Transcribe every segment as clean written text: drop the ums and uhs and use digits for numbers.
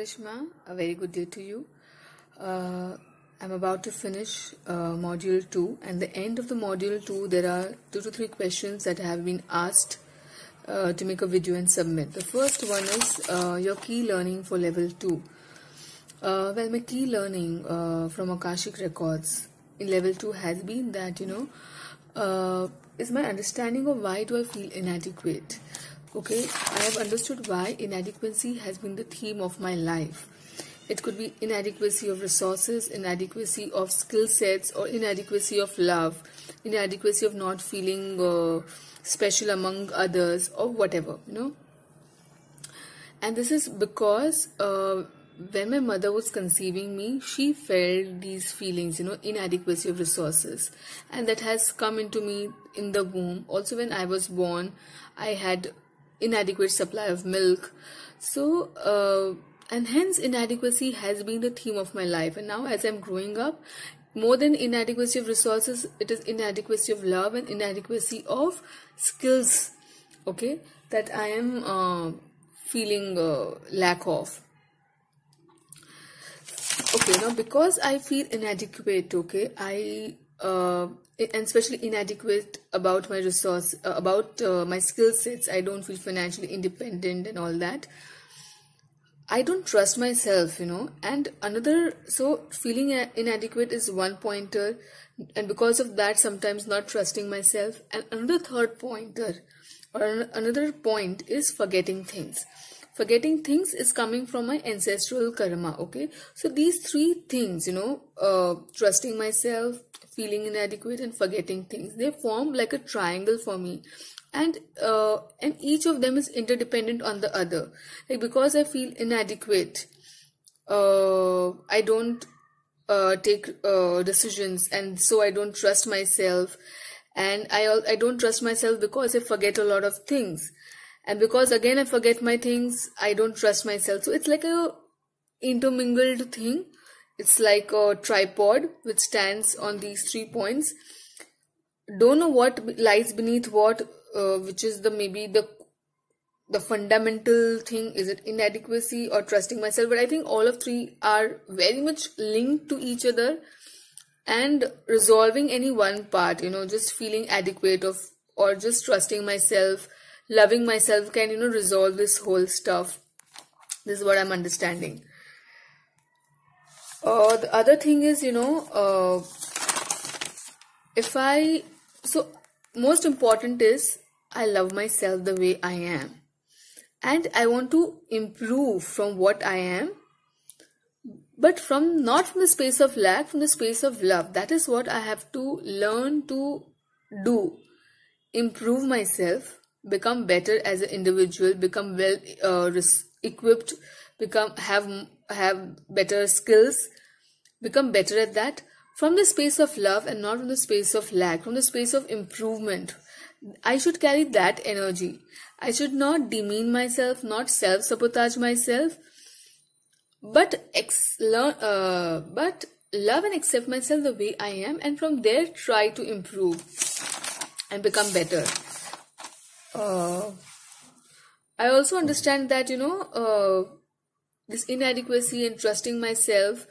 Karishma, a very good day to you. I'm about to finish module 2, and the end of the module 2 there are 2 to 3 questions that have been asked to make a video and submit. The first one is your key learning for level 2. Well, my key learning from Akashic Records in level 2 has been that, is my understanding of why do I feel inadequate. Okay, I have understood why inadequacy has been the theme of my life. It could be inadequacy of resources, inadequacy of skill sets, or inadequacy of love, inadequacy of not feeling special among others, or whatever, And this is because when my mother was conceiving me, she felt these feelings, inadequacy of resources. And that has come into me in the womb. Also, when I was born, I had inadequate supply of milk. So, and hence inadequacy has been the theme of my life. And now as I'm growing up, more than inadequacy of resources, it is inadequacy of love and inadequacy of skills, okay, that I am feeling lack of. Okay, now because I feel inadequate, okay, I and especially inadequate about my resource, about my skill sets, I don't feel financially independent and all that. I don't trust myself, and another, so feeling inadequate is one pointer, and because of that, sometimes not trusting myself. And another third pointer, or another point is forgetting things. Forgetting things is coming from my ancestral karma, okay? So these 3 things, trusting myself, feeling inadequate, and forgetting things, they form like a triangle for me. And each of them is interdependent on the other. Like because I feel inadequate, I don't take decisions, and so I don't trust myself. And I don't trust myself because I forget a lot of things. And because again I forget my things, I don't trust myself. So it's like a intermingled thing. It's like a tripod which stands on these 3 points. Don't know what lies beneath what. Which is maybe the fundamental thing. Is it inadequacy or trusting myself? But I think all of 3 are very much linked to each other, and resolving any one part, just feeling adequate or just trusting myself, loving myself can, resolve this whole stuff. This is what I'm understanding. The other thing is, most important is I love myself the way I am, and I want to improve from what I am, but not from the space of lack, from the space of love. That is what I have to learn to do, improve myself, become better as an individual, become well equipped, have better skills, become better at that. From the space of love and not from the space of lack, from the space of improvement. I should carry that energy. I should not demean myself, not self-sabotage myself, but love and accept myself the way I am, and from there try to improve and become better. I also understand that, this inadequacy and trusting myself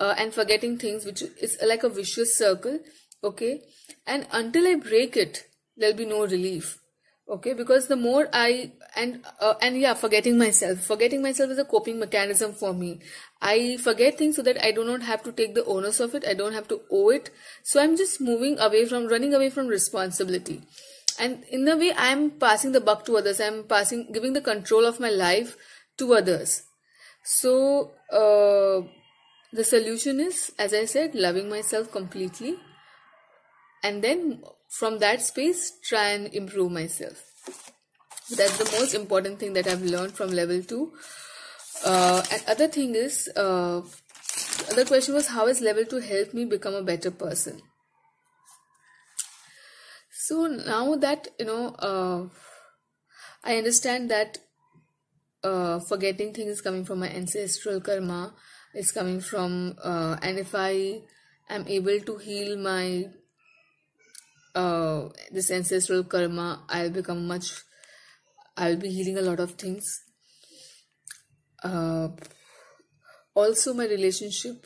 and forgetting things, which is like a vicious circle, okay? And until I break it, there'll be no relief, okay? Because the more forgetting myself. Forgetting myself is a coping mechanism for me. I forget things so that I do not have to take the onus of it. I don't have to owe it. So I'm just running away from responsibility. And in a way, I'm passing the buck to others. I'm giving the control of my life to others. So, the solution is, as I said, loving myself completely, and then from that space try and improve myself. That's the most important thing that I've learned from level 2. And other thing is, other question was, how has level 2 helped me become a better person? So now that, I understand that forgetting things is coming from my ancestral karma. It's coming from, and if I am able to heal my this ancestral karma, I'll be healing a lot of things. also my relationship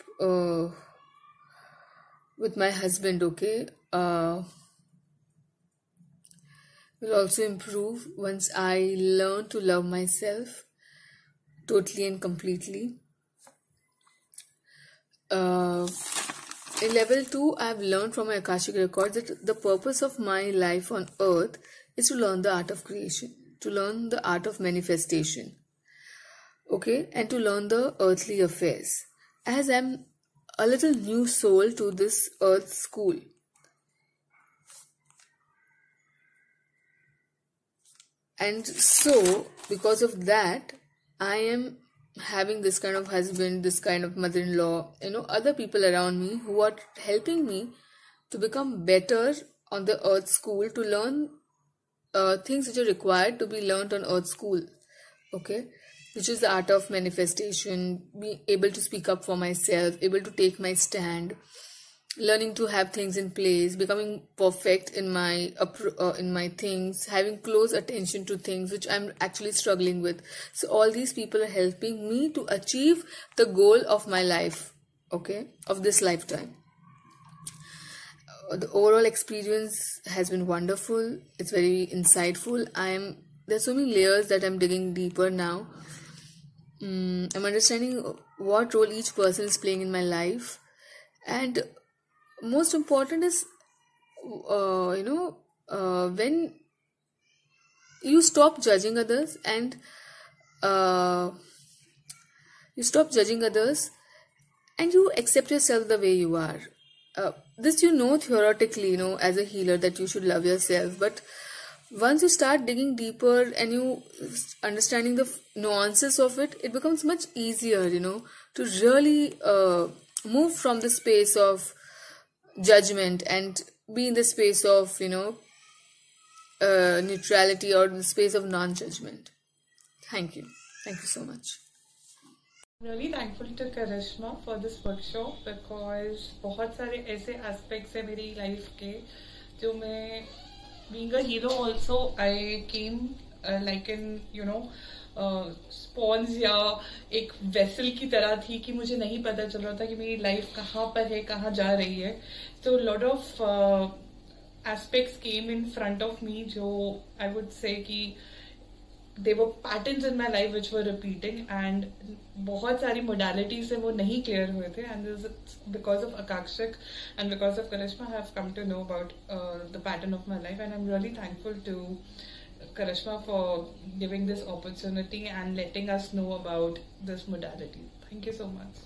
with my husband, okay, will also improve once I learn to love myself totally and completely. In level 2, I have learned from my Akashic Records that the purpose of my life on earth is to learn the art of creation, to learn the art of manifestation, okay, and to learn the earthly affairs, as I am a little new soul to this earth school. And so, because of that, I am having this kind of husband, this kind of mother-in-law, you know, other people around me who are helping me to become better on the earth school, to learn things which are required to be learned on earth school, okay, which is the art of manifestation, being able to speak up for myself, able to take my stand, learning to have things in place, becoming perfect in my things, having close attention to things which I'm actually struggling with. So all these people are helping me to achieve the goal of my life, okay, of this lifetime. The overall experience has been wonderful. It's very insightful. There's so many layers that I'm digging deeper now. I'm understanding what role each person is playing in my life, and most important is, when you stop judging others and you accept yourself the way you are. This you know theoretically, you know, as a healer, that you should love yourself. But once you start digging deeper and you understanding the nuances of it, it becomes much easier, you know, to really move from the space of judgment and be in the space of, you know, neutrality, or the space of non-judgment. Thank you. Thank you so much. I'm really thankful to Karishma for this workshop, because बहुत सारे ऐसे aspects है मेरी life के जो मैं, being a hero also, I came like an, you know, sponge या एक वेसल की तरह थी कि मुझे नहीं पता चल रहा था कि मेरी लाइफ कहाँ पर है, कहाँ जा रही है. तो lot of aspects came in front of me जो आई वुड से कि they were patterns in my life which were repeating, and बहुत सारी मोडालिटीज से वो नहीं क्लियर हुए थे. And because of Akanksha and because of Karishma I have come to know about the pattern of my life, and I am really thankful to Karishma for giving this opportunity and letting us know about this modality. Thank you so much.